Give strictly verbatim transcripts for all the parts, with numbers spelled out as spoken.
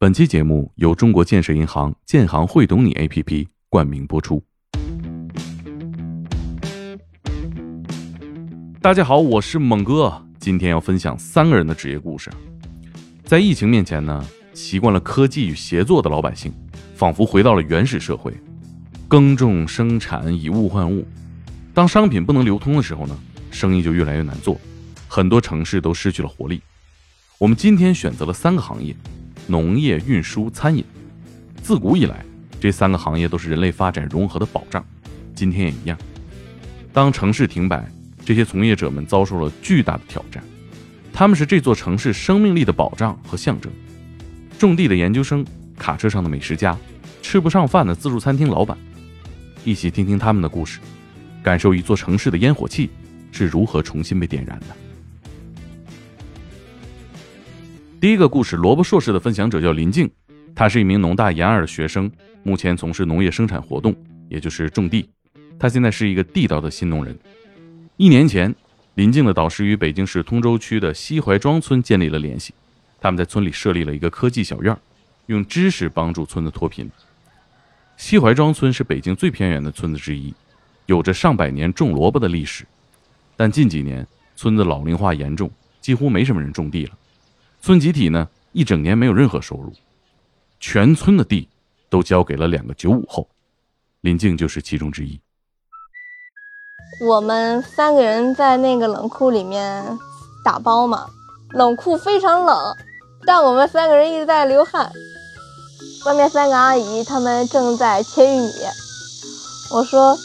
本期节目由中国建设银行建行会懂你 A P P 冠名播出。大家好，我是猛哥，今天要分享三个人的职业故事。在疫情面前呢，习惯了科技与协作的老百姓，仿佛回到了原始社会，耕种生产，以物换物。当商品不能流通的时候呢，生意就越来越难做，很多城市都失去了活力。我们今天选择了三个行业：农业、运输、餐饮。自古以来，这三个行业都是人类发展融合的保障，今天也一样。当城市停摆，这些从业者们遭受了巨大的挑战，他们是这座城市生命力的保障和象征。种地的研究生，卡车上的美食家，吃不上饭的自助餐厅老板，一起听听他们的故事，感受一座城市的烟火气是如何重新被点燃的。第一个故事，萝卜硕士的分享者叫林静，他是一名农大研二的学生，目前从事农业生产活动，也就是种地。他现在是一个地道的新农人。一年前，林静的导师与北京市通州区的西槐庄村建立了联系，他们在村里设立了一个科技小院，用知识帮助村子脱贫。西槐庄村是北京最偏远的村子之一，有着上百年种萝卜的历史，但近几年村子老龄化严重，几乎没什么人种地了。村集体呢，一整年没有任何收入，全村的地都交给了两个九五后，林静就是其中之一。我们三个人在那个冷库里面打包嘛，冷库非常冷，但我们三个人一直在流汗。外面三个阿姨她们正在切玉米，我说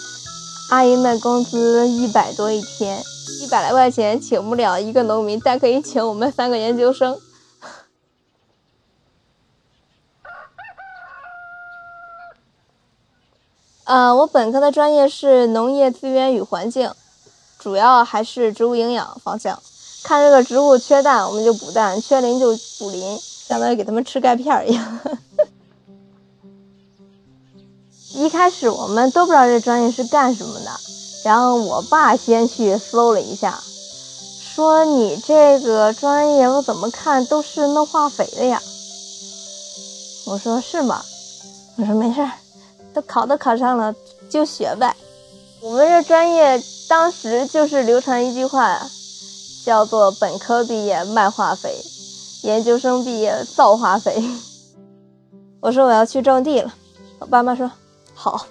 阿姨们工资一百多一天，一百来块钱请不了一个农民，但可以请我们三个研究生。呃，我本科的专业是农业资源与环境，主要还是植物营养方向。看这个植物缺氮，我们就补氮；缺磷就补磷，相当于给他们吃钙片一样。一开始我们都不知道这专业是干什么的，然后我爸先去搜了一下，说你这个专业我怎么看都是弄化肥的呀。我说是吗？我说没事，都考都考上了就学呗。我们这专业当时就是流传一句话，叫做本科毕业卖化肥，研究生毕业造化肥。我说我要去种地了，我爸妈说好，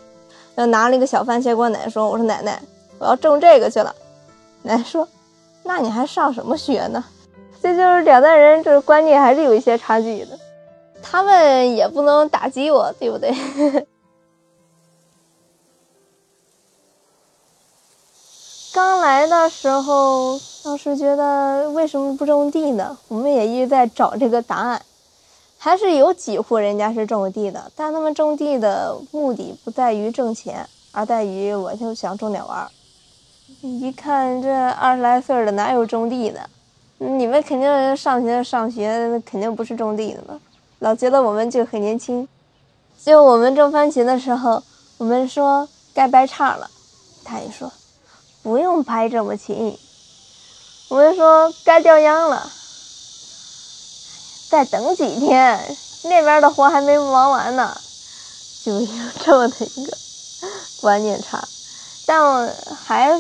又拿了一个小番茄给我奶奶说，我说奶奶我要种这个去了。奶奶说那你还上什么学呢？这就是两代人就是观念还是有一些差距的，他们也不能打击我，对不对？刚来的时候当时觉得为什么不种地呢，我们也一直在找这个答案。还是有几户人家是种地的，但他们种地的目的不在于挣钱，而在于我就想种点玩。一看这二十来岁的哪有种地的，你们肯定上学上学肯定不是种地的嘛，老觉得我们就很年轻。就我们种番茄的时候，我们说该掰叉了，他也说不用掰这么勤。我们说该掉秧了，再等几天，那边的活还没忙完呢。就有这么的一个观念差，但还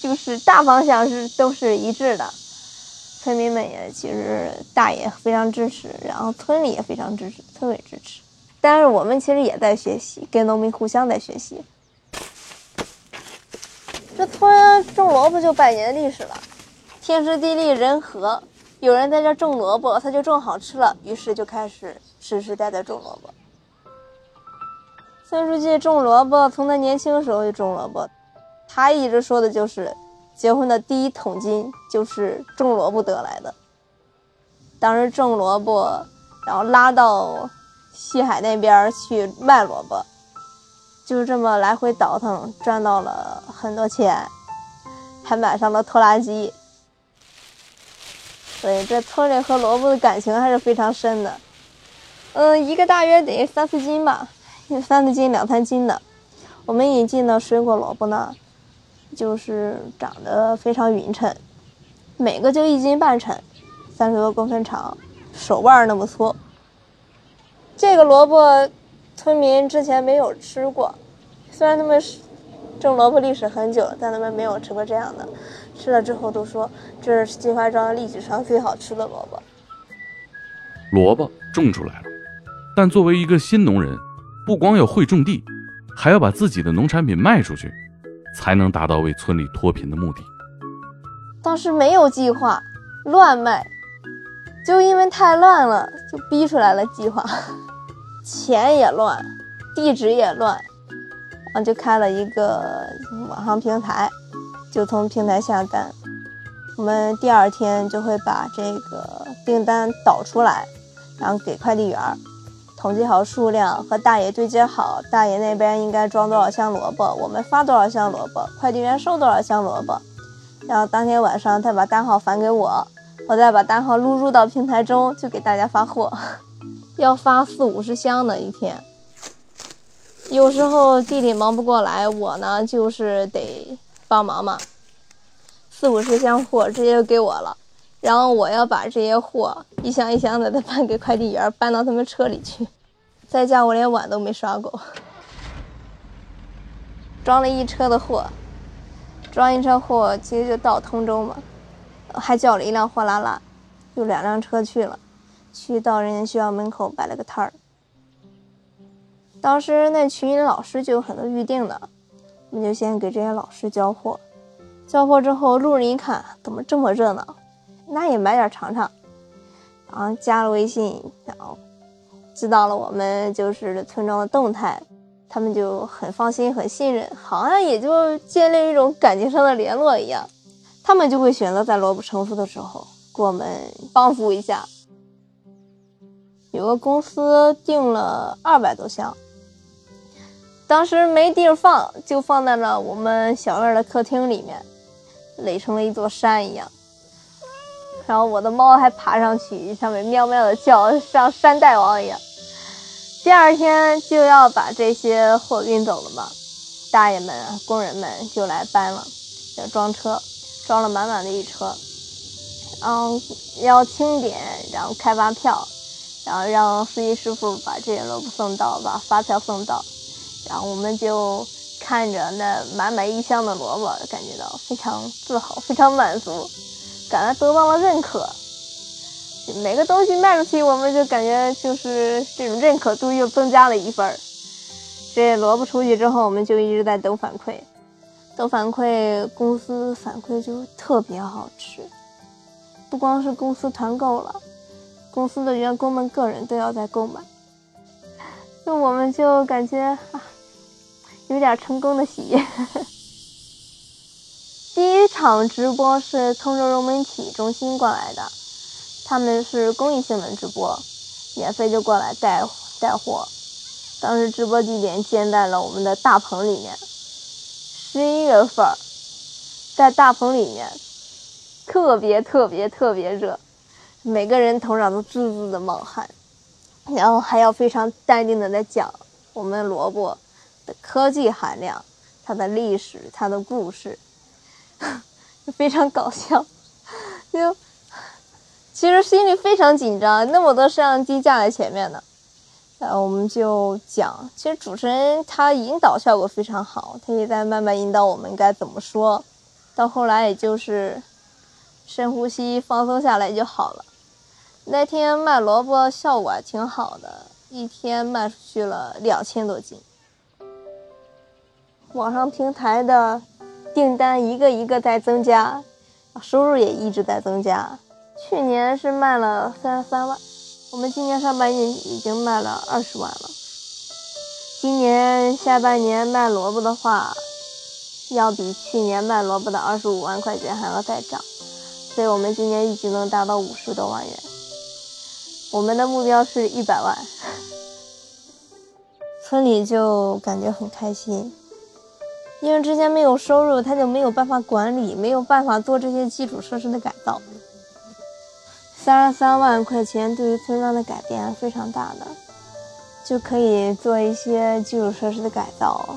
就是大方向是都是一致的。村民们也其实大爷非常支持，然后村里也非常支持，村委支持。但是我们其实也在学习，跟农民互相在学习。这村种萝卜就百年历史了，天时地利人和。有人在这种萝卜，他就种好吃了，于是就开始实实在在种萝卜。孙书记种萝卜，从他年轻时候就种萝卜，他一直说的就是，结婚的第一桶金就是种萝卜得来的。当时种萝卜，然后拉到西海那边去卖萝卜，就这么来回倒腾，赚到了很多钱，还买上了拖拉机。对，这村里和萝卜的感情还是非常深的。嗯，一个大约得三四斤吧，三四斤两三斤的。我们引进的水果萝卜呢，就是长得非常匀称，每个就一斤半称，三十多公分长，手腕那么粗。这个萝卜村民之前没有吃过，虽然他们种萝卜历史很久，但他们没有吃过这样的，吃了之后都说这是金花庄历史上最好吃的萝卜。萝卜种出来了，但作为一个新农人，不光要会种地，还要把自己的农产品卖出去，才能达到为村里脱贫的目的。当时没有计划，乱卖，就因为太乱了，就逼出来了计划。钱也乱，地址也乱，然后就开了一个网上平台，就从平台下单。我们第二天就会把这个订单导出来，然后给快递员统计好数量，和大爷对接好，大爷那边应该装多少箱萝卜，我们发多少箱萝卜，快递员收多少箱萝卜，然后当天晚上再把单号返给我，我再把单号录入到平台中，就给大家发货。要发四五十箱的一天，有时候弟弟忙不过来，我呢就是得帮忙嘛。四五十箱货直接就给我了，然后我要把这些货一箱一箱的再搬给快递员，搬到他们车里去。在家我连碗都没刷过，装了一车的货，装一车货其实就到通州嘛，还叫了一辆货拉拉，就两辆车去了，去到人家学校门口摆了个摊儿。当时那群老师就有很多预定的，我们就先给这些老师交货，交货之后路人一看怎么这么热闹，那也买点尝尝，然后加了微信，然后知道了我们就是村庄的动态，他们就很放心很信任，好像也就建立一种感情上的联络一样。他们就会选择在萝卜成熟的时候给我们帮扶一下。有个公司订了二百多箱，当时没地儿放，就放在了我们小院的客厅里面，垒成了一座山一样。然后我的猫还爬上去，上面喵喵的叫，像山大王一样。第二天就要把这些货运走了嘛，大爷们、工人们就来搬了，要装车，装了满满的一车，然后要清点，然后开发票，然后让司机师傅把这些萝卜送到，把发票送到，然后我们就看着那满满一箱的萝卜，感觉到非常自豪，非常满足，感到得到了认可。每个东西卖出去，我们就感觉就是这种认可度又增加了一份。这萝卜出去之后，我们就一直在等反馈，等反馈，公司反馈就特别好吃。不光是公司团购了，公司的员工们个人都要在购买，就我们就感觉、啊、有点成功的喜悦。第一场直播是通州融媒体中心过来的，他们是公益新闻直播，免费就过来带带货。当时直播地点建在了我们的大棚里面，十一月份在大棚里面特别特别特别热，每个人头上都滋滋的冒汗，然后还要非常淡定的在讲我们萝卜的科技含量、它的历史、它的故事，非常搞笑。就其实心里非常紧张，那么多摄像机架在前面呢，呃，我们就讲。其实主持人他引导效果非常好，他也在慢慢引导我们该怎么说。到后来也就是深呼吸，放松下来就好了。那天卖萝卜效果还挺好的，一天卖出去了两千多斤。网上平台的订单一个一个在增加，收入也一直在增加。去年是卖了三十三万，我们今年上半年已经卖了二十万了。今年下半年卖萝卜的话，要比去年卖萝卜的二十五万块钱还要再涨，所以我们今年预计能达到五十多万元。我们的目标是一百万。村里就感觉很开心。因为之前没有收入，他就没有办法管理，没有办法做这些基础设施的改造。三十三万块钱对于村庄的改变非常大的，就可以做一些基础设施的改造，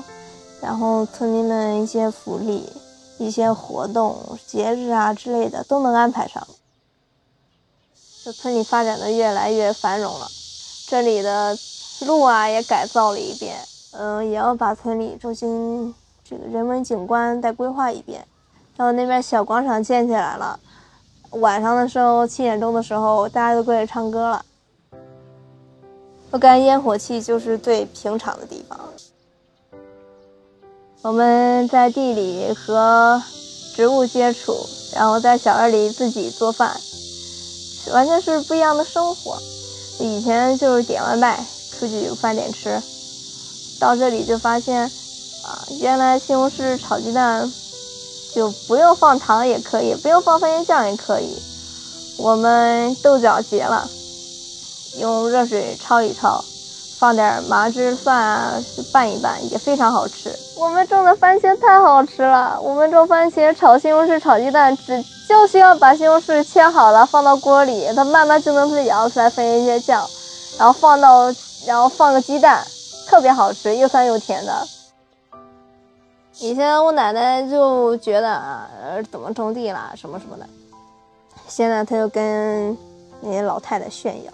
然后村民们一些福利、一些活动、节日啊之类的都能安排上。这村里发展的越来越繁荣了，这里的路啊也改造了一遍，嗯、呃，也要把村里中心这个人文景观再规划一遍。然后那边小广场建起来了，晚上的时候七点钟的时候，大家都跪着唱歌了。不干烟火气就是最平常的地方。我们在地里和植物接触，然后在小院里自己做饭，完全是不一样的生活。以前就是点外卖出去有饭点吃，到这里就发现啊，原来西红柿炒鸡蛋就不用放糖也可以，不用放番茄酱也可以。我们豆角结了，用热水焯一焯，放点麻汁饭啊拌一拌，也非常好吃。我们种的番茄太好吃了，我们种番茄炒西红柿炒鸡蛋，只就需要把西红柿切好了放到锅里，它慢慢就能自己熬出来番茄酱，然后放到然后放个鸡蛋，特别好吃，又酸又甜的。以前我奶奶就觉得啊，怎么种地啦什么什么的，现在她就跟那些老太太炫耀，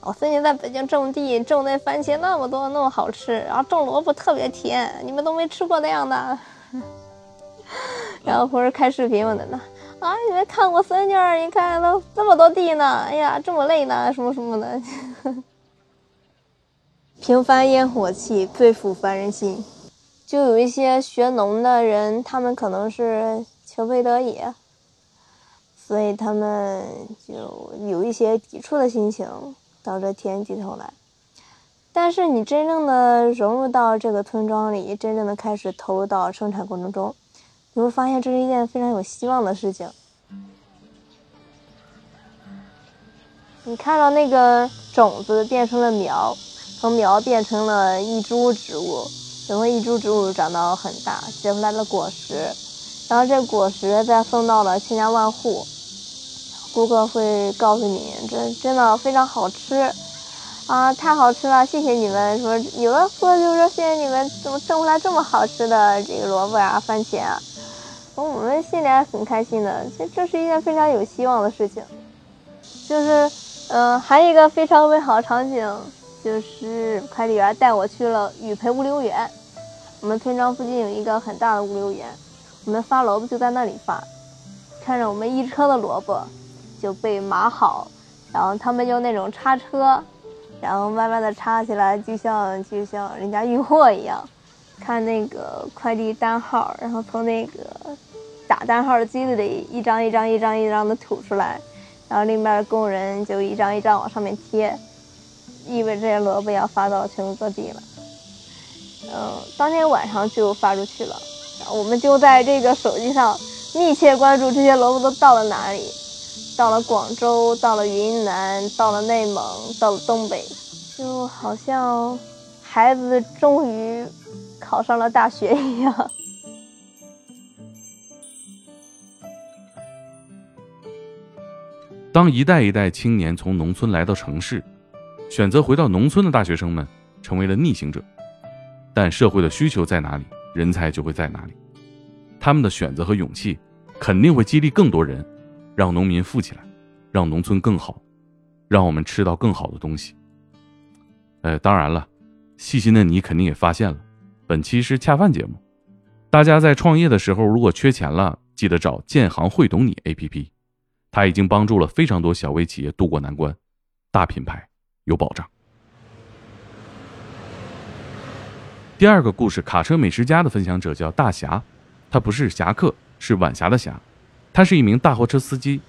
我最近在北京种地，种那番茄那么多，那么好吃，然后种萝卜特别甜，你们都没吃过那样的。然后或者开视频我奶奶啊，你没看我孙女儿，你看都那么多地呢，哎呀，这么累呢，什么什么的。平凡烟火气，最抚凡人心。就有一些学农的人，他们可能是求非得已，所以他们就有一些抵触的心情。到这田地头来，但是你真正的融入到这个村庄里，真正的开始投入到生产过程中，你会发现这是一件非常有希望的事情。你看到那个种子变成了苗，从苗变成了一株植物，然后一株植物长到很大，结出来了果实，然后这果实再送到了千家万户。顾客会告诉你，这真的非常好吃啊，太好吃了，谢谢你们。说有的客就说谢谢你们，怎么种出来这么好吃的这个萝卜啊、番茄啊，我们心里还很开心的。这这是一件非常有希望的事情。就是，嗯、呃，还有一个非常美好的场景，就是快递员带我去了雨培物流园。我们村庄附近有一个很大的物流园，我们发萝卜就在那里发，看着我们一车的萝卜就被码好，然后他们用那种叉车，然后慢慢的插起来，就像就像人家运货一样。看那个快递单号，然后从那个打单号的机子里一张一张一张一张的吐出来，然后另外工人就一张一张往上面贴，意味着这些萝卜要发到全国各地了。嗯，当天晚上就发出去了，然后我们就在这个手机上密切关注这些萝卜都到了哪里。到了广州，到了云南，到了内蒙，到了东北，就好像孩子终于考上了大学一样。当一代一代青年从农村来到城市，选择回到农村的大学生们成为了逆行者，但社会的需求在哪里，人才就会在哪里。他们的选择和勇气肯定会激励更多人，让农民富起来，让农村更好，让我们吃到更好的东西。呃，当然了，细心的你肯定也发现了，本期是恰饭节目，大家在创业的时候如果缺钱了，记得找建行会懂你 A P P， 它已经帮助了非常多小微企业渡过难关，大品牌有保障。第二个故事，卡车美食家的分享者叫大侠，他不是侠客，是晚霞的侠。他是一名大货车司机，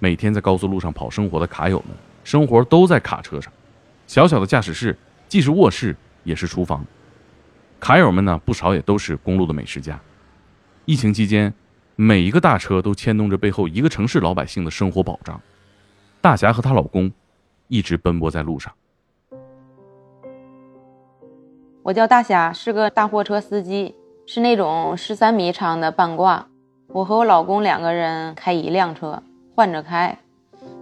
每天在高速路上跑生活的卡友们，生活都在卡车上。小小的驾驶室既是卧室也是厨房。卡友们呢，不少也都是公路的美食家。疫情期间，每一个大车都牵动着背后一个城市老百姓的生活保障。大侠和她老公一直奔波在路上。我叫大侠，是个大货车司机，是那种十三米长的半挂。我和我老公两个人开一辆车，换着开，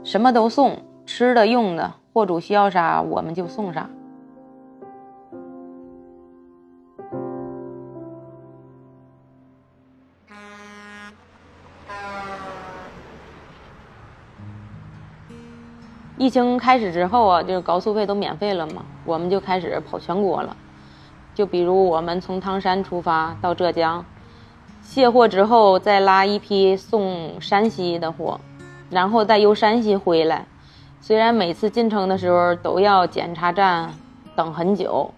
什么都送，吃的用的，货主需要啥我们就送啥。一疫情开始之后啊，就是高速费都免费了嘛，我们就开始跑全国了。就比如我们从唐山出发到浙江，卸货之后再拉一批送山西的货，然后再由山西回来。虽然每次进城的时候都要检查站等很久，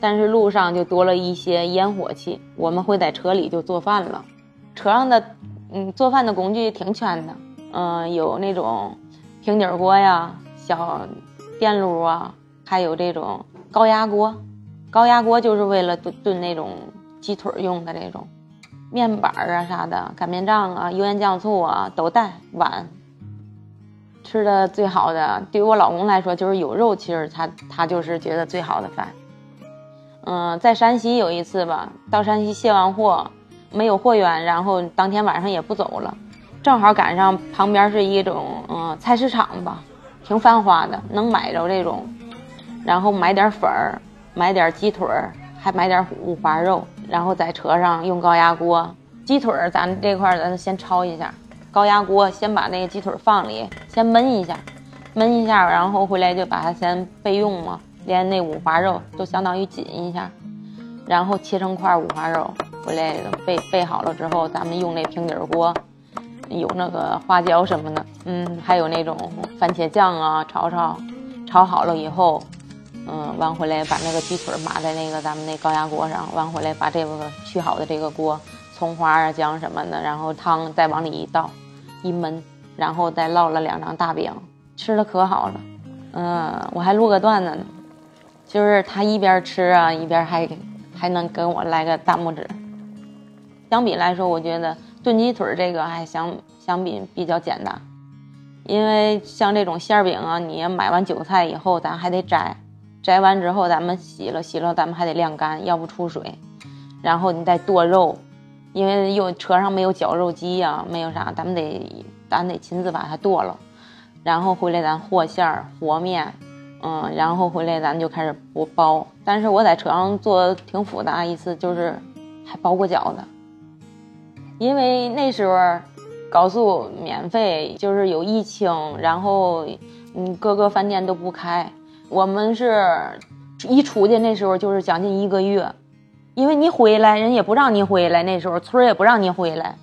但是路上就多了一些烟火气。我们会在车里就做饭了，车上的嗯做饭的工具挺全的，嗯、呃、有那种平底锅呀、小电炉啊，还有这种高压锅。高压锅就是为了炖炖那种鸡腿用的，这种面板啊啥的，擀面杖啊、油盐酱醋啊都带。碗吃的最好的，对于我老公来说就是有肉，其实他他就是觉得最好的饭。嗯，在山西有一次吧，到山西卸完货没有货源，然后当天晚上也不走了，正好赶上旁边是一种嗯菜市场吧，挺繁华的，能买着这种，然后买点粉儿，买点鸡腿儿，还买点五花肉，然后在车上用高压锅。鸡腿儿咱这块咱先焯一下，高压锅先把那个鸡腿放里，先焖一下，焖一下，然后回来就把它先备用嘛，连那五花肉都相当于紧一下，然后切成块五花肉回来备备好了之后，咱们用那平底锅，有那个花椒什么的，嗯，还有那种番茄酱啊，炒炒，炒好了以后。嗯，完回来把那个鸡腿码在那个咱们那高压锅上，完回来把这个去好的这个锅，葱花啊、姜什么的，然后汤再往里一倒，一焖，然后再烙了两张大饼，吃的可好了。嗯，我还录个段子呢，就是他一边吃啊，一边还还能跟我来个大拇指。相比来说，我觉得炖鸡腿这个还相相比比较简单，因为像这种馅饼啊，你买完韭菜以后，咱还得摘。摘完之后咱们洗了洗了咱们还得晾干，要不出水，然后你再剁肉，因为又车上没有绞肉机啊，没有啥，咱们得咱得亲自把它剁了，然后回来咱和馅儿和面，嗯，然后回来咱就开始包。但是我在车上做挺复杂，一次就是还包过饺子，因为那时候高速免费，就是有疫情，然后嗯各个饭店都不开，我们是一出去那时候就是将近一个月，因为你回来人也不让你回来，那时候村儿也不让你回来，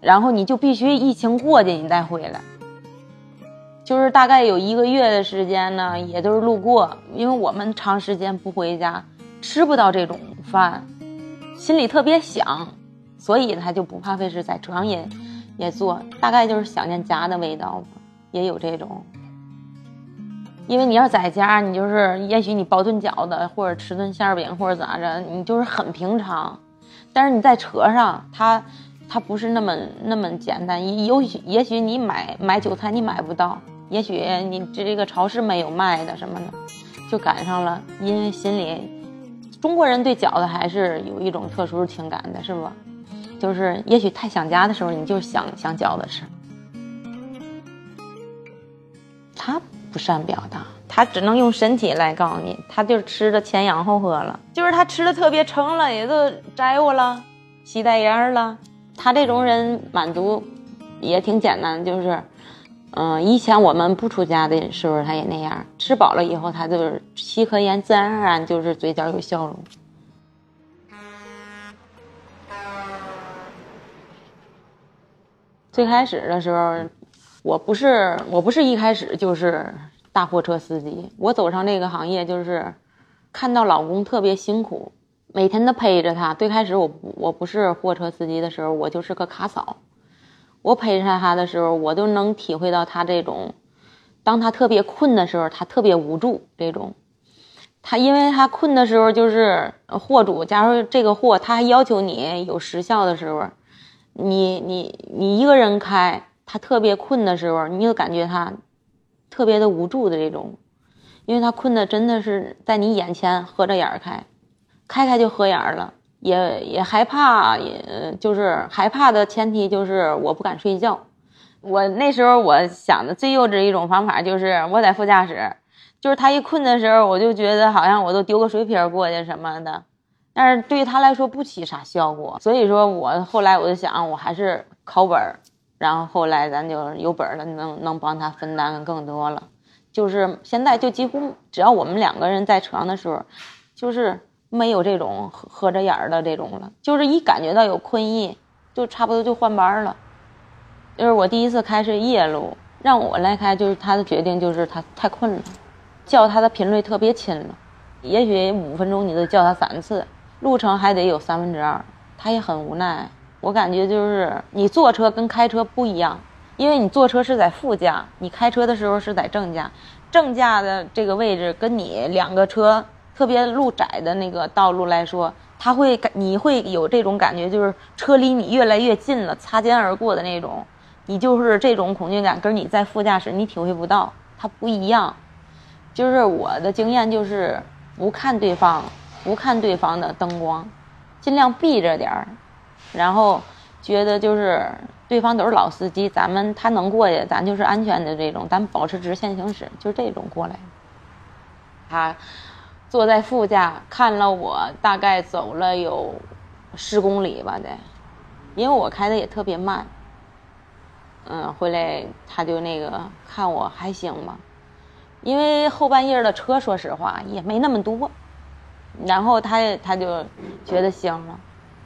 然后你就必须疫情过去你再回来，就是大概有一个月的时间呢，也就是路过，因为我们长时间不回家，吃不到这种饭，心里特别想，所以他就不怕费事，在车上也也做，大概就是想念家的味道吧，也有这种。因为你要在家，你就是也许你包顿饺子或者吃顿馅饼或者咋着，你就是很平常。但是你在车上，它它不是那么那么简单。有也许你买买韭菜你买不到，也许你这个超市没有卖的什么的，就赶上了。因为心里中国人对饺子还是有一种特殊情感的，是吧？就是也许太想家的时候，你就想想饺子吃。他。不善表达，他只能用身体来告诉你，他就是吃的前仰后合了，就是他吃的特别撑了，也就摘我了，吸带烟了。他这种人满足也挺简单，就是，嗯、呃，以前我们不出家的时候他也那样，吃饱了以后他就是吸颗烟，自然而然就是嘴角有笑容。最开始的时候。我不是我不是一开始就是大货车司机，我走上这个行业就是看到老公特别辛苦，每天都陪着他。最开始我我不是货车司机的时候，我就是个卡嫂，我陪着他的时候，我都能体会到他这种，当他特别困的时候，他特别无助这种。他因为他困的时候，就是货主假如这个货他还要求你有时效的时候，你你你一个人开。他特别困的时候，你就感觉他特别的无助的这种，因为他困的真的是在你眼前，合着眼开，开开就合眼了，也也害怕，也就是害怕的前提就是我不敢睡觉。我那时候我想的最幼稚一种方法就是我在副驾驶，就是他一困的时候，我就觉得好像我都丢个水瓶过去什么的，但是对于他来说不起啥效果，所以说我后来我就想，我还是考本儿。然后后来咱就有本了，能能帮他分担更多了。就是现在就几乎只要我们两个人在车上的时候，就是没有这种合着眼的这种了，就是一感觉到有困意就差不多就换班了。就是我第一次开是夜路，让我来开，就是他的决定就是他太困了，叫他的频率特别轻了，也许五分钟你得叫他三次，路程还得有三分之二，他也很无奈。我感觉就是你坐车跟开车不一样，因为你坐车是在副驾，你开车的时候是在正驾，正驾的这个位置跟你两个车特别路窄的那个道路来说，他会你会有这种感觉，就是车离你越来越近了，擦肩而过的那种，你就是这种恐惧感跟你在副驾驶你体会不到，它不一样。就是我的经验就是不看对方，不看对方的灯光，尽量避着点儿，然后觉得就是对方都是老司机，咱们他能过去，咱就是安全的这种，咱保持直线行驶，就是这种过来。他坐在副驾看了我大概走了有十公里吧，得，因为我开的也特别慢。嗯，回来他就那个看我还行吧，因为后半夜的车说实话也没那么多，然后他他就觉得行了。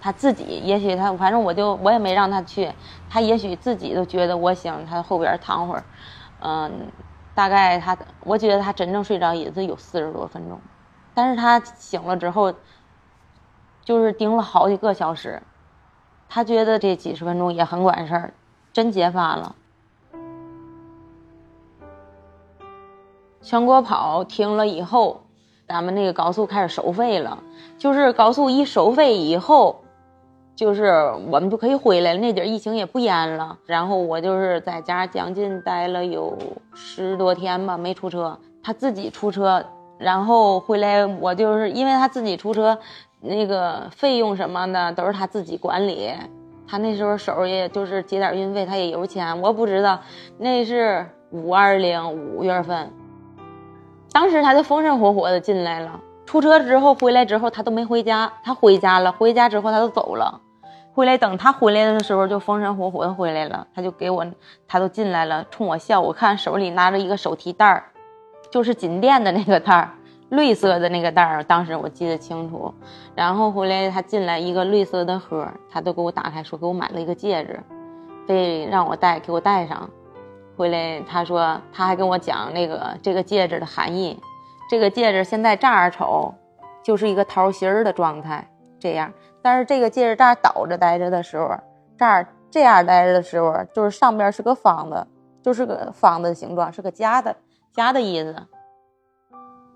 他自己也许他反正我就我也没让他去，他也许自己都觉得我行，他后边躺会儿，嗯，大概他我觉得他真正睡着也是有四十多分钟，但是他醒了之后，就是盯了好几个小时，他觉得这几十分钟也很管事儿，真解发了。全国跑停了以后，咱们那个高速开始收费了，就是高速一收费以后。就是我们就可以回来了，那点疫情也不严了。然后我就是在家将近待了有十多天吧，没出车，他自己出车，然后回来我就是因为他自己出车，那个费用什么的都是他自己管理。他那时候手也就是结点运费，他也有钱，我不知道那是五二零五月份，当时他就风风火火的进来了。出车之后回来之后他都没回家，他回家了，回家之后他都走了。回来等他回来的时候就风神火火的回来了，他就给我他都进来了，冲我笑，我看手里拿着一个手提袋儿，就是锦店的那个袋儿，绿色的那个袋儿，当时我记得清楚。然后回来他进来一个绿色的盒，他都给我打开说给我买了一个戒指，非让我戴，给我戴上。回来他说他还跟我讲那个这个戒指的含义，这个戒指现在这儿瞅就是一个桃心儿的状态这样，但是这个戒指这儿倒着待着的时候，这儿这样待着的时候，就是上边是个方的，就是个方的形状，是个加的加的意思。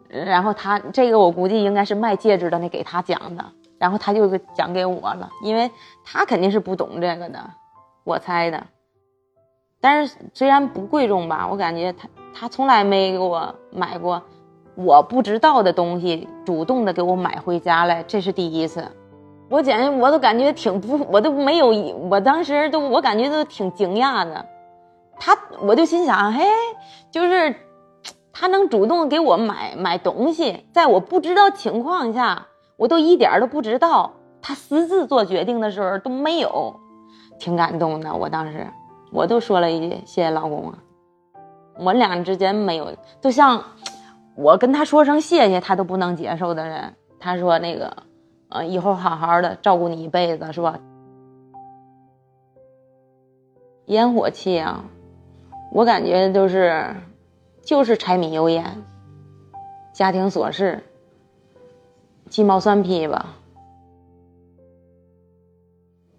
然后他这个我估计应该是卖戒指的那给他讲的，然后他就讲给我了，因为他肯定是不懂这个的，我猜的。但是虽然不贵重吧，我感觉他他从来没给我买过我不知道的东西，主动的给我买回家来，这是第一次。我简直我都感觉挺不，我都没有，我当时都我感觉都挺惊讶的。他我就心想，嘿，就是他能主动给我买买东西，在我不知道情况下，我都一点都不知道，他私自做决定的时候都没有，挺感动的。我当时我都说了一句谢谢老公啊，我俩之间没有，就像。我跟他说声谢谢他都不能接受的人，他说那个呃，以后好好的照顾你一辈子是吧。烟火气啊，我感觉就是就是柴米油盐家庭琐事鸡毛蒜皮吧。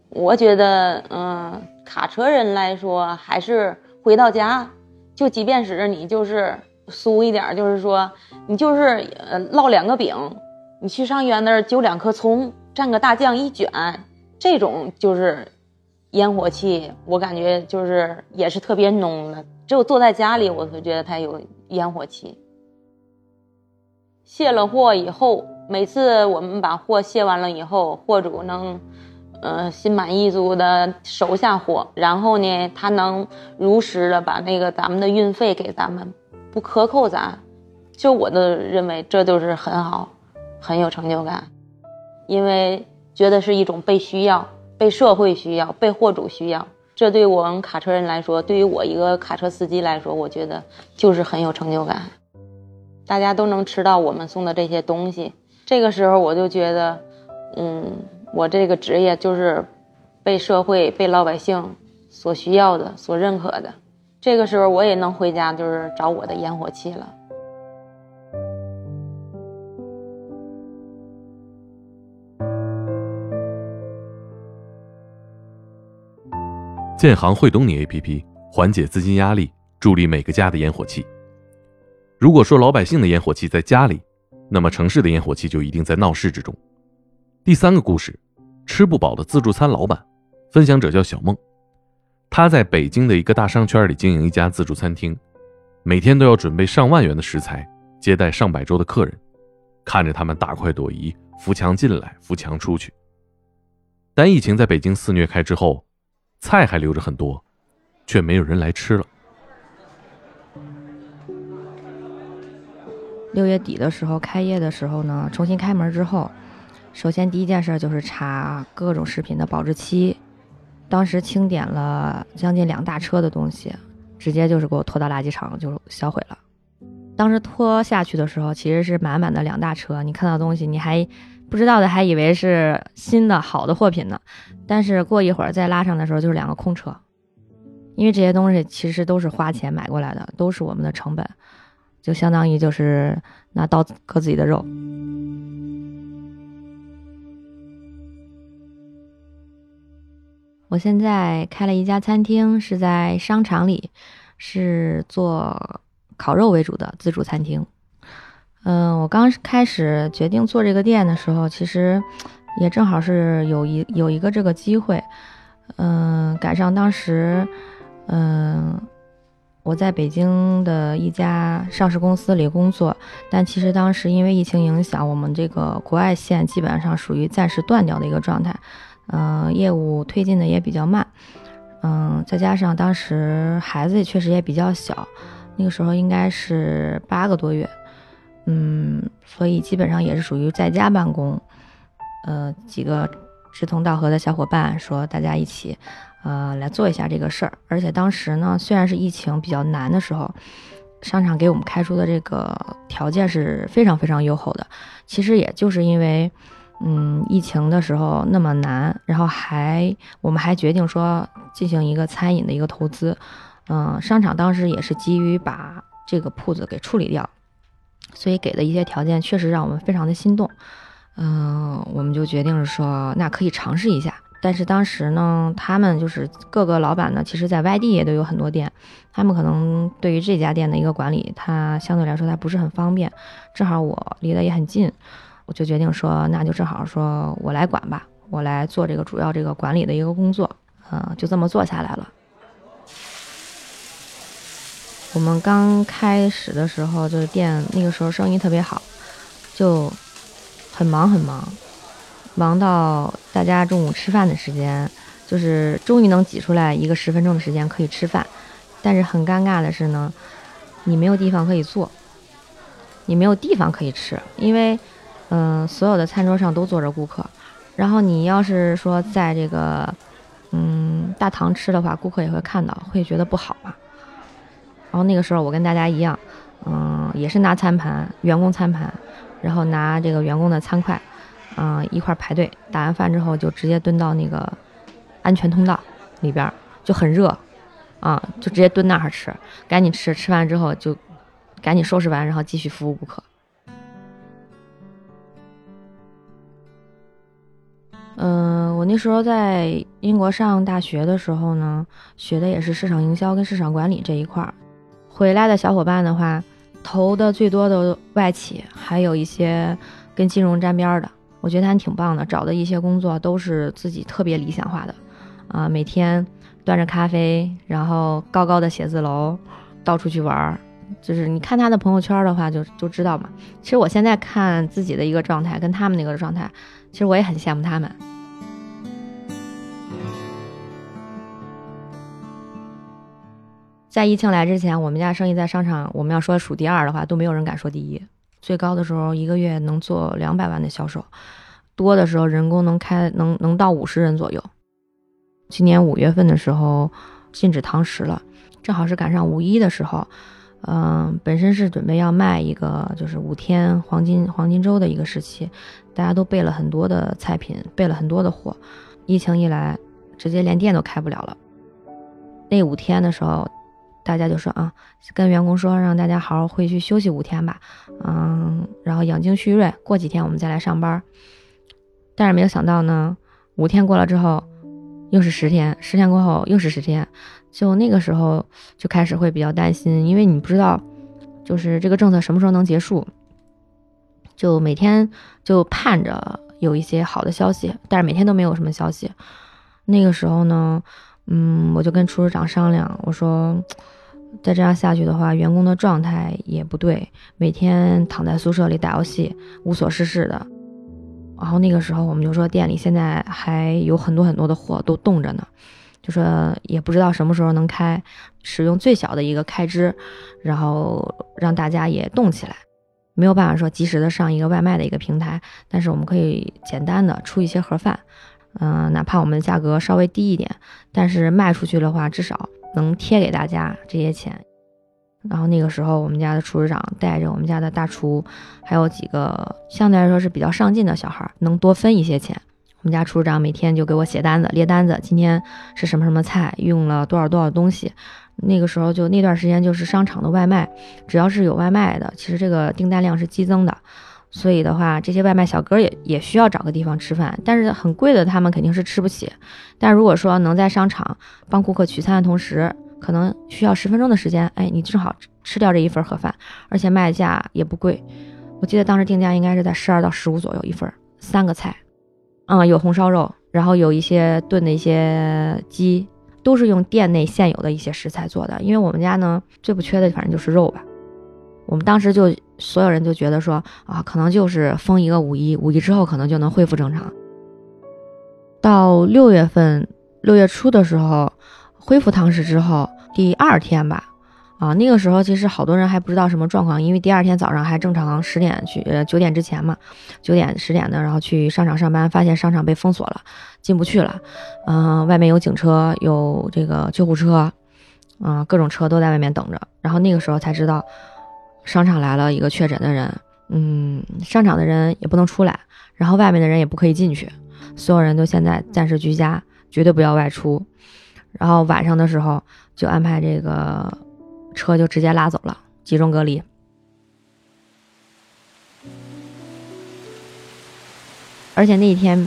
我觉得嗯、呃，卡车人来说还是回到家就即便是你就是俗一点，就是说你就是呃烙两个饼，你去上园那儿揪两颗葱蘸个大酱一卷，这种就是烟火气，我感觉就是也是特别浓的，只有坐在家里我才觉得它有烟火气。卸了货以后，每次我们把货卸完了以后，货主能呃心满意足的收下货，然后呢他能如实的把那个咱们的运费给咱们不克扣咱，就我的认为这就是很好，很有成就感，因为觉得是一种被需要，被社会需要，被货主需要，这对我们卡车人来说，对于我一个卡车司机来说，我觉得就是很有成就感。大家都能吃到我们送的这些东西，这个时候我就觉得，嗯，我这个职业就是被社会、被老百姓所需要的、所认可的。这个时候我也能回家，就是找我的烟火气了。建行汇东尼 A P P 缓解资金压力，助力每个家的烟火气。如果说老百姓的烟火气在家里，那么城市的烟火气就一定在闹市之中。第三个故事，吃不饱的自助餐老板，分享者叫小梦。他在北京的一个大商圈里经营一家自助餐厅，每天都要准备上万元的食材，接待上百桌的客人，看着他们大快朵颐，扶墙进来，扶墙出去。但疫情在北京肆虐开之后，菜还留着很多，却没有人来吃了。六月底的时候，开业的时候呢，重新开门之后，首先第一件事就是查各种食品的保质期。当时清点了将近两大车的东西，直接就是给我拖到垃圾场就销毁了。当时拖下去的时候，其实是满满的两大车，你看到东西你还不知道的，还以为是新的好的货品呢，但是过一会儿再拉上的时候就是两个空车。因为这些东西其实都是花钱买过来的，都是我们的成本，就相当于就是拿刀割自己的肉。我现在开了一家餐厅，是在商场里，是做烤肉为主的自助餐厅。嗯，我刚开始决定做这个店的时候，其实也正好是有一有一个这个机会，嗯，赶上当时，嗯，我在北京的一家上市公司里工作，但其实当时因为疫情影响，我们这个国外线基本上属于暂时断掉的一个状态，嗯，业务推进的也比较慢，嗯，再加上当时孩子也确实也比较小，那个时候应该是八个多月。嗯，所以基本上也是属于在家办公，呃，几个志同道合的小伙伴说大家一起，呃，来做一下这个事儿。而且当时呢，虽然是疫情比较难的时候，商场给我们开出的这个条件是非常非常优厚的。其实也就是因为，嗯，疫情的时候那么难，然后还我们还决定说进行一个餐饮的一个投资。嗯、呃，商场当时也是急于把这个铺子给处理掉。所以给的一些条件确实让我们非常的心动，嗯、呃，我们就决定是说，那可以尝试一下。但是当时呢，他们就是各个老板呢，其实在外地也都有很多店，他们可能对于这家店的一个管理，他相对来说他不是很方便。正好我离得也很近，我就决定说，那就正好说我来管吧，我来做这个主要这个管理的一个工作，嗯、呃，就这么做下来了。我们刚开始的时候，就是店那个时候生意特别好，就很忙很忙，忙到大家中午吃饭的时间，就是终于能挤出来一个十分钟的时间可以吃饭。但是很尴尬的是呢，你没有地方可以坐，你没有地方可以吃，因为嗯、呃，所有的餐桌上都坐着顾客。然后你要是说在这个嗯大堂吃的话，顾客也会看到，会觉得不好嘛。然后那个时候我跟大家一样，嗯、呃，也是拿餐盘，员工餐盘，然后拿这个员工的餐筷，嗯、呃，一块排队。打完饭之后就直接蹲到那个安全通道里边，就很热，啊，就直接蹲那儿吃，赶紧吃，吃完之后就赶紧收拾完，然后继续服务顾客。嗯、呃，我那时候在英国上大学的时候呢，学的也是市场营销跟市场管理这一块儿。回来的小伙伴的话，投的最多的外企，还有一些跟金融沾边的，我觉得还挺棒的。找的一些工作都是自己特别理想化的，啊、呃，每天端着咖啡，然后高高的写字楼，到处去玩。就是你看他的朋友圈的话就，就就知道嘛。其实我现在看自己的一个状态，跟他们那个状态，其实我也很羡慕他们。在疫情来之前，我们家生意在商场，我们要说数第二的话，都没有人敢说第一。最高的时候，一个月能做两百万的销售，多的时候人工能开能能到五十人左右。今年五月份的时候禁止堂食了，正好是赶上五一的时候。嗯、呃，本身是准备要卖一个就是五天黄金黄金周的一个时期，大家都备了很多的菜品，备了很多的货。疫情一来，直接连店都开不了了。那五天的时候，大家就说啊，跟员工说让大家好好回去休息五天吧，嗯，然后养精蓄锐，过几天我们再来上班。但是没有想到呢，五天过了之后，又是十天，十天过后又是十天，就那个时候就开始会比较担心，因为你不知道，就是这个政策什么时候能结束，就每天就盼着有一些好的消息，但是每天都没有什么消息。那个时候呢，嗯，我就跟厨师长商量，我说，再这样下去的话，员工的状态也不对，每天躺在宿舍里打游戏，无所事事的。然后那个时候我们就说店里现在还有很多很多的货都冻着呢，就说也不知道什么时候能开，使用最小的一个开支，然后让大家也冻起来。没有办法说及时的上一个外卖的一个平台，但是我们可以简单的出一些盒饭，嗯、呃，哪怕我们价格稍微低一点，但是卖出去的话至少能贴给大家这些钱。然后那个时候我们家的厨师长带着我们家的大厨还有几个相对来说是比较上进的小孩，能多分一些钱。我们家厨师长每天就给我写单子，列单子，今天是什么什么菜，用了多少多少东西。那个时候就那段时间就是商场的外卖，只要是有外卖的，其实这个订单量是激增的。所以的话，这些外卖小哥也也需要找个地方吃饭，但是很贵的他们肯定是吃不起。但如果说能在商场帮顾客取餐的同时，可能需要十分钟的时间，哎，你正好吃掉这一份盒饭，而且卖价也不贵。我记得当时定价应该是在十二到十五左右一份，三个菜，嗯，有红烧肉，然后有一些炖的一些鸡，都是用店内现有的一些食材做的。因为我们家呢最不缺的反正就是肉吧。我们当时就所有人就觉得说啊，可能就是封一个五一，五一之后可能就能恢复正常。到六月份六月初的时候，恢复堂食之后第二天吧，啊，那个时候其实好多人还不知道什么状况，因为第二天早上还正常十点去，呃，九点之前嘛，九点十点的，然后去商场上班，发现商场被封锁了，进不去了，嗯、呃，外面有警车，有这个救护车，啊、呃，各种车都在外面等着。然后那个时候才知道，商场来了一个确诊的人，嗯，商场的人也不能出来，然后外面的人也不可以进去，所有人都现在暂时居家，绝对不要外出。然后晚上的时候就安排这个车就直接拉走了，集中隔离。而且那一天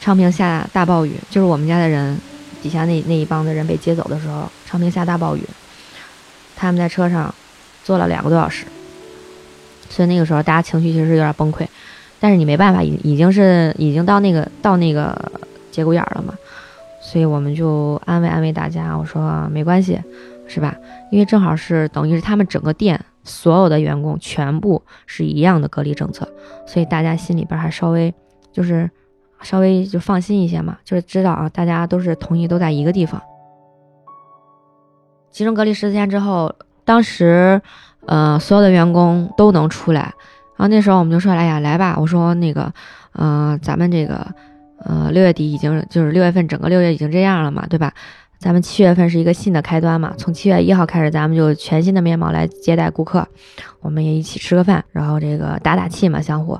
昌平下大暴雨，就是我们家的人底下那那一帮的人被接走的时候，昌平下大暴雨，他们在车上坐了两个多小时。所以那个时候大家情绪其实有点崩溃，但是你没办法，已已经是已经到那个到那个节骨眼了嘛，所以我们就安慰安慰大家，我说没关系，是吧？因为正好是等于是他们整个店所有的员工全部是一样的隔离政策，所以大家心里边还稍微就是稍微就放心一些嘛，就是知道啊，大家都是同意都在一个地方。集中隔离十四天之后，当时呃所有的员工都能出来，然后那时候我们就说，哎呀，来吧，我说那个呃咱们这个。呃，六月底已经就是六月份，整个六月已经这样了嘛，对吧？咱们七月份是一个新的开端嘛，从七月一号开始，咱们就全新的面貌来接待顾客，我们也一起吃个饭，然后这个打打气嘛，相互。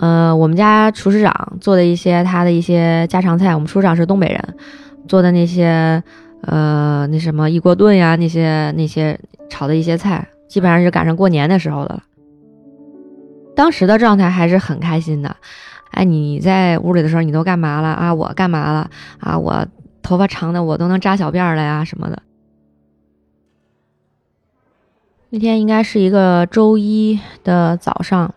呃，我们家厨师长做的一些他的一些家常菜，我们厨师长是东北人，做的那些呃那什么一锅炖呀，那些那些炒的一些菜，基本上是赶上过年的时候的了。当时的状态还是很开心的。哎，你在屋里的时候你都干嘛了啊？我干嘛了啊？我头发长的我都能扎小辫了呀什么的。那天应该是一个周一的早上，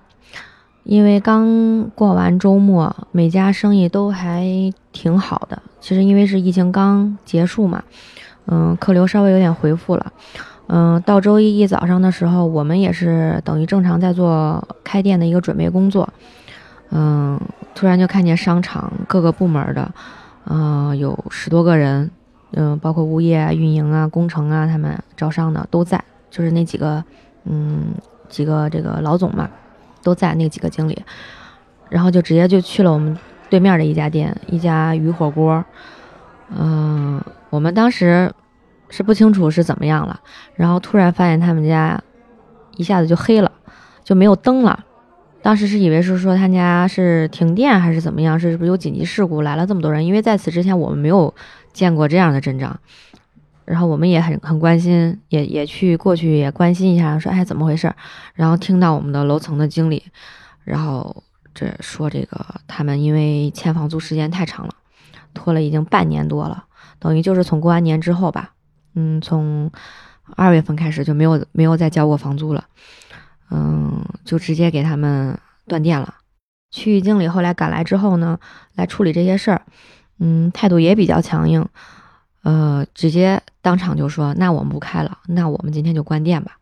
因为刚过完周末，每家生意都还挺好的。其实因为是疫情刚结束嘛，嗯，客流稍微有点恢复了。嗯，到周一一早上的时候，我们也是等于正常在做开店的一个准备工作。嗯，突然就看见商场各个部门的，嗯、呃，有十多个人，嗯、呃，包括物业啊、运营啊、工程啊，他们招商的都在，就是那几个，嗯，几个这个老总嘛，都在那几个经理，然后就直接就去了我们对面的一家店，一家鱼火锅。嗯、呃，我们当时是不清楚是怎么样了，然后突然发现他们家一下子就黑了，就没有灯了。当时是以为是说他家是停电还是怎么样，是不是有紧急事故来了这么多人？因为在此之前我们没有见过这样的阵仗，然后我们也很很关心，也也去过去也关心一下，说哎怎么回事？然后听到我们的楼层的经理，然后这说这个他们因为欠房租时间太长了，拖了已经半年多了，等于就是从过完年之后吧，嗯，从二月份开始就没有没有再交过房租了。嗯，就直接给他们断电了。区域经理后来赶来之后呢，来处理这些事儿，嗯，态度也比较强硬，呃，直接当场就说：“那我们不开了，那我们今天就关店吧。”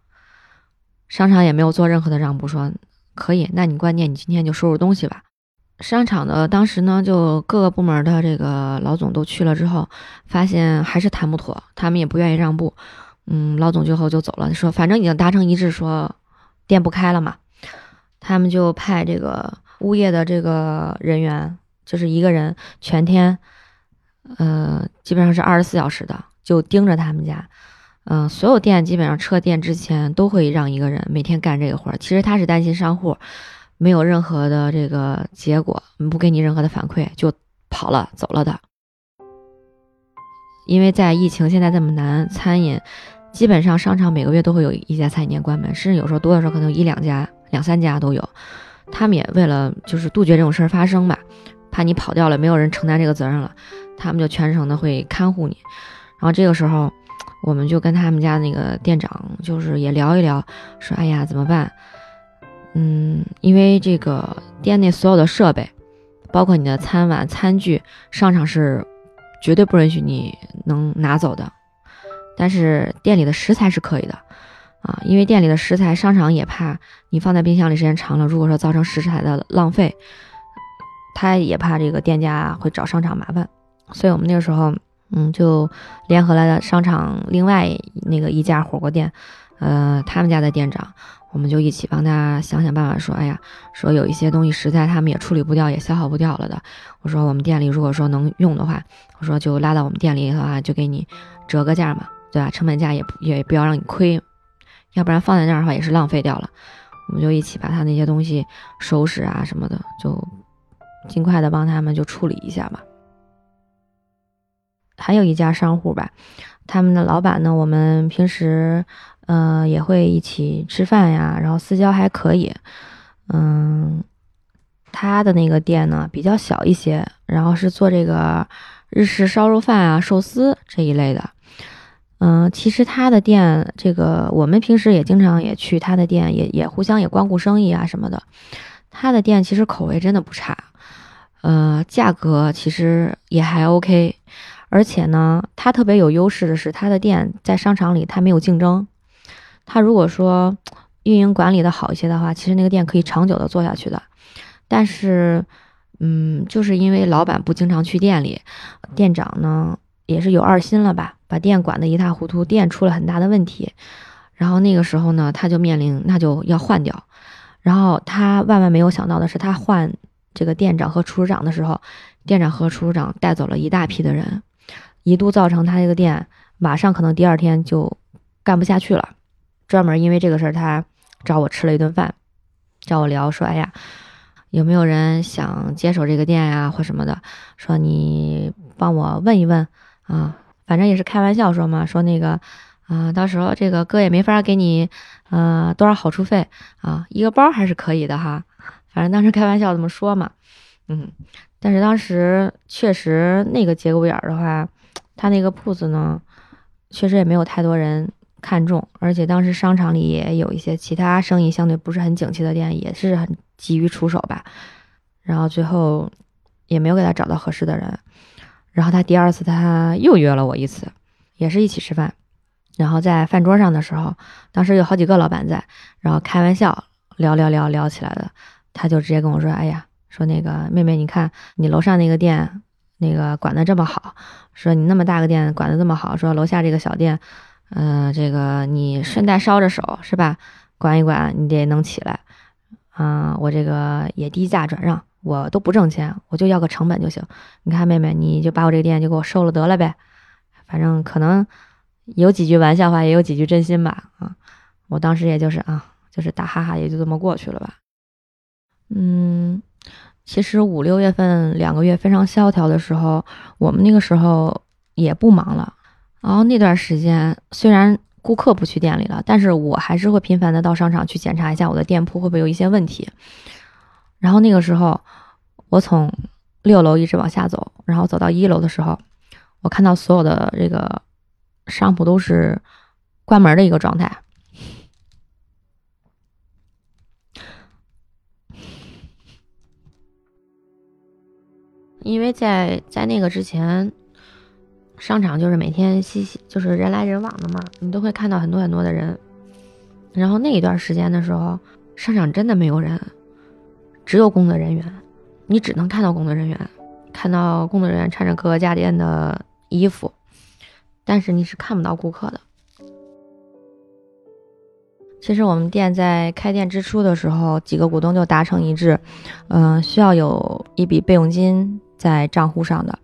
商场也没有做任何的让步，说：“可以，那你关店，你今天就收拾东西吧。”商场的当时呢，就各个部门的这个老总都去了之后，发现还是谈不妥，他们也不愿意让步，嗯，老总最后就走了，说反正已经达成一致，说。店不开了嘛，他们就派这个物业的这个人员，就是一个人全天，呃，基本上是二十四小时的，就盯着他们家。嗯、呃，所有店基本上撤店之前都会让一个人每天干这个活儿。其实他是担心商户没有任何的这个结果，不给你任何的反馈就跑了走了的。因为在疫情现在这么难，餐饮。基本上商场每个月都会有一家餐饮店关门，甚至有时候多的时候可能有一两家、两三家都有。他们也为了就是杜绝这种事儿发生吧，怕你跑掉了，没有人承担这个责任了，他们就全程的会看护你。然后这个时候，我们就跟他们家那个店长就是也聊一聊，说哎呀怎么办？嗯，因为这个店内所有的设备，包括你的餐碗、餐具，商场是绝对不允许你能拿走的。但是店里的食材是可以的啊，因为店里的食材商场也怕你放在冰箱里时间长了，如果说造成食材的浪费，他也怕这个店家会找商场麻烦，所以我们那个时候嗯就联合了商场另外那个一家火锅店，呃他们家的店长，我们就一起帮他想想办法，说哎呀说有一些东西实在他们也处理不掉也消耗不掉了的，我说我们店里如果说能用的话，我说就拉到我们店里的话就给你折个价嘛。对吧？成本价也也不要让你亏，要不然放在那儿的话也是浪费掉了。我们就一起把他那些东西收拾啊什么的，就尽快的帮他们就处理一下吧。还有一家商户吧，他们的老板呢，我们平时呃也会一起吃饭呀，然后私交还可以。嗯，他的那个店呢比较小一些，然后是做这个日式烧肉饭啊、寿司这一类的。嗯，其实他的店，这个我们平时也经常也去他的店，也也互相也光顾生意啊什么的。他的店其实口味真的不差，呃，价格其实也还 OK。而且呢，他特别有优势的是，他的店在商场里他没有竞争。他如果说运营管理的好一些的话，其实那个店可以长久的做下去的。但是，嗯，就是因为老板不经常去店里，店长呢也是有二心了吧。把店管得一塌糊涂，店出了很大的问题，然后那个时候呢，他就面临那就要换掉，然后他万万没有想到的是，他换这个店长和厨师长的时候，店长和厨师长带走了一大批的人，一度造成他这个店马上可能第二天就干不下去了。专门因为这个事儿，他找我吃了一顿饭，找我聊说，哎呀，有没有人想接手这个店呀、啊、或什么的？说你帮我问一问啊。反正也是开玩笑说嘛，说那个，啊、呃，到时候这个哥也没法给你，呃，多少好处费啊，一个包还是可以的哈。反正当时开玩笑这么说嘛，嗯，但是当时确实那个节骨眼的话，他那个铺子呢，确实也没有太多人看重，而且当时商场里也有一些其他生意相对不是很景气的店，也是很急于出手吧。然后最后也没有给他找到合适的人。然后他第二次他又约了我一次，也是一起吃饭，然后在饭桌上的时候，当时有好几个老板在，然后开玩笑聊聊聊聊起来的，他就直接跟我说，哎呀，说那个妹妹你看你楼上那个店那个管得这么好，说你那么大个店管得这么好，说楼下这个小店，呃，这个你顺带捎着手是吧，管一管你得能起来啊、呃，我这个也低价转让我都不挣钱，我就要个成本就行。你看妹妹，你就把我这个店就给我收了得了呗，反正可能有几句玩笑话，也有几句真心吧。啊，我当时也就是啊，就是打哈哈，也就这么过去了吧。嗯，其实五六月份两个月非常萧条的时候，我们那个时候也不忙了。然后那段时间虽然顾客不去店里了，但是我还是会频繁的到商场去检查一下我的店铺会不会有一些问题。然后那个时候我从六楼一直往下走，然后走到一楼的时候，我看到所有的这个商铺都是关门的一个状态。因为在在那个之前，商场就是每天稀稀就是人来人往的嘛，你都会看到很多很多的人。然后那一段时间的时候，商场真的没有人，只有工作人员，你只能看到工作人员，看到工作人员穿着各个家电的衣服，但是你是看不到顾客的。其实我们店在开店之初的时候，几个股东就达成一致，嗯、呃，需要有一笔备用金在账户上的，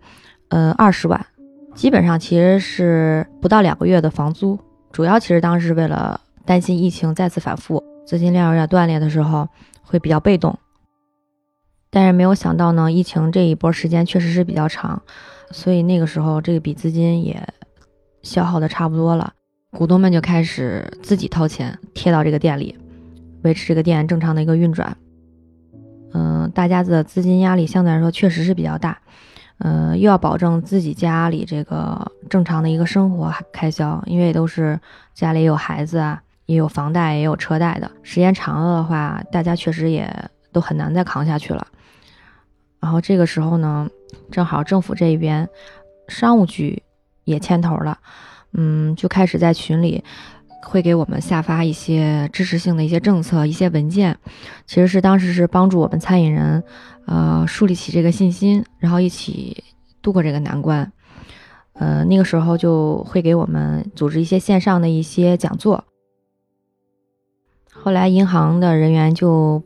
呃，二十万。基本上其实是不到两个月的房租，主要其实当时为了担心疫情再次反复，资金链有点断裂的时候会比较被动。但是没有想到呢，疫情这一波时间确实是比较长，所以那个时候这笔资金也消耗的差不多了，股东们就开始自己掏钱贴到这个店里，维持这个店正常的一个运转。嗯、呃，大家的资金压力相对来说确实是比较大。呃，又要保证自己家里这个正常的一个生活开销，因为都是家里有孩子啊，也有房贷，也有车贷的。时间长了的话，大家确实也都很难再扛下去了。然后这个时候呢，正好政府这边商务局也牵头了，嗯，就开始在群里会给我们下发一些支持性的一些政策、一些文件，其实是当时是帮助我们餐饮人，呃，树立起这个信心，然后一起度过这个难关。呃，那个时候就会给我们组织一些线上的一些讲座。后来银行的人员就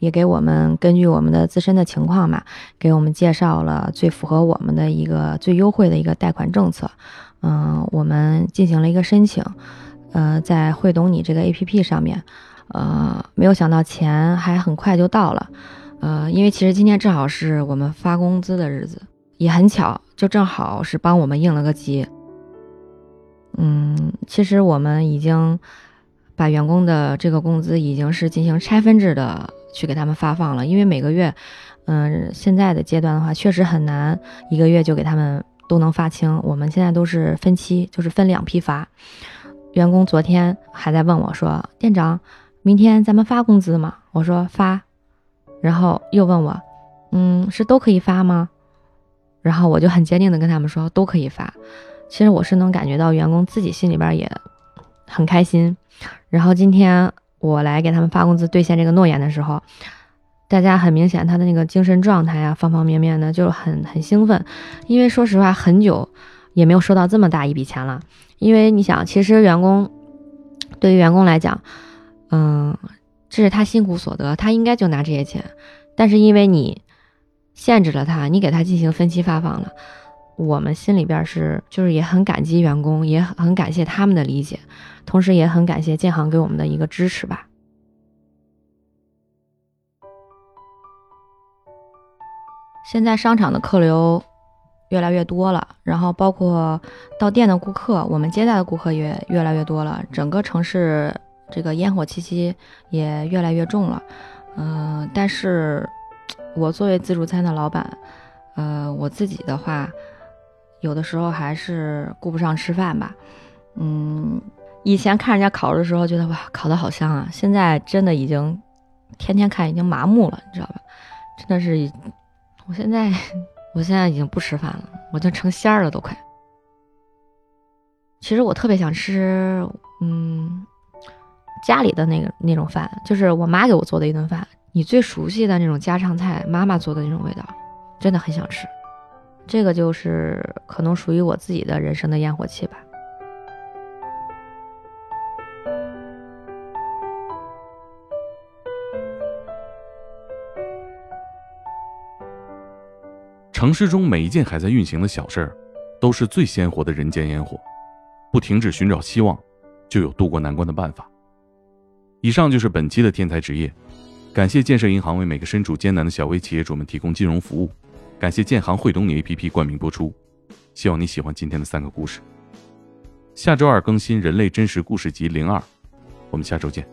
也给我们根据我们的自身的情况嘛，给我们介绍了最符合我们的一个最优惠的一个贷款政策。嗯、呃，我们进行了一个申请。呃，在汇懂你这个 A P P 上面，呃，没有想到钱还很快就到了，呃，因为其实今天正好是我们发工资的日子，也很巧，就正好是帮我们应了个急。嗯，其实我们已经把员工的这个工资已经是进行拆分制的去给他们发放了，因为每个月，嗯、呃，现在的阶段的话，确实很难一个月就给他们都能发清，我们现在都是分期，就是分两批发。员工昨天还在问我说，店长，明天咱们发工资吗？我说发，然后又问我，嗯，是都可以发吗？然后我就很坚定的跟他们说都可以发。其实我是能感觉到员工自己心里边也很开心。然后今天我来给他们发工资兑现这个诺言的时候，大家很明显他的那个精神状态啊，方方面面的就很很兴奋，因为说实话很久也没有收到这么大一笔钱了。因为你想，其实员工对于员工来讲，嗯，这是他辛苦所得，他应该就拿这些钱，但是因为你限制了他，你给他进行分期发放了，我们心里边是就是也很感激员工，也很感谢他们的理解，同时也很感谢建行给我们的一个支持吧。现在商场的客流越来越多了，然后包括到店的顾客，我们接待的顾客也越来越多了，整个城市这个烟火气息也越来越重了。嗯、呃，但是我作为自助餐的老板，呃，我自己的话，有的时候还是顾不上吃饭吧。嗯，以前看人家烤的时候觉得哇，烤得好香啊，现在真的已经天天看已经麻木了，你知道吧？真的是，我现在。我现在已经不吃饭了，我就成仙儿了都快。其实我特别想吃，嗯，家里的那个那种饭，就是我妈给我做的一顿饭，你最熟悉的那种家常菜，妈妈做的那种味道，真的很想吃。这个就是可能属于我自己的人生的烟火气吧。城市中每一件还在运行的小事儿，都是最鲜活的人间烟火。不停止寻找希望，就有渡过难关的办法。以上就是本期的天才职业，感谢建设银行为每个身处艰难的小微企业主们提供金融服务，感谢建行汇东你 A P P 冠名播出。希望你喜欢今天的三个故事。下周二更新人类真实故事集零二，我们下周见。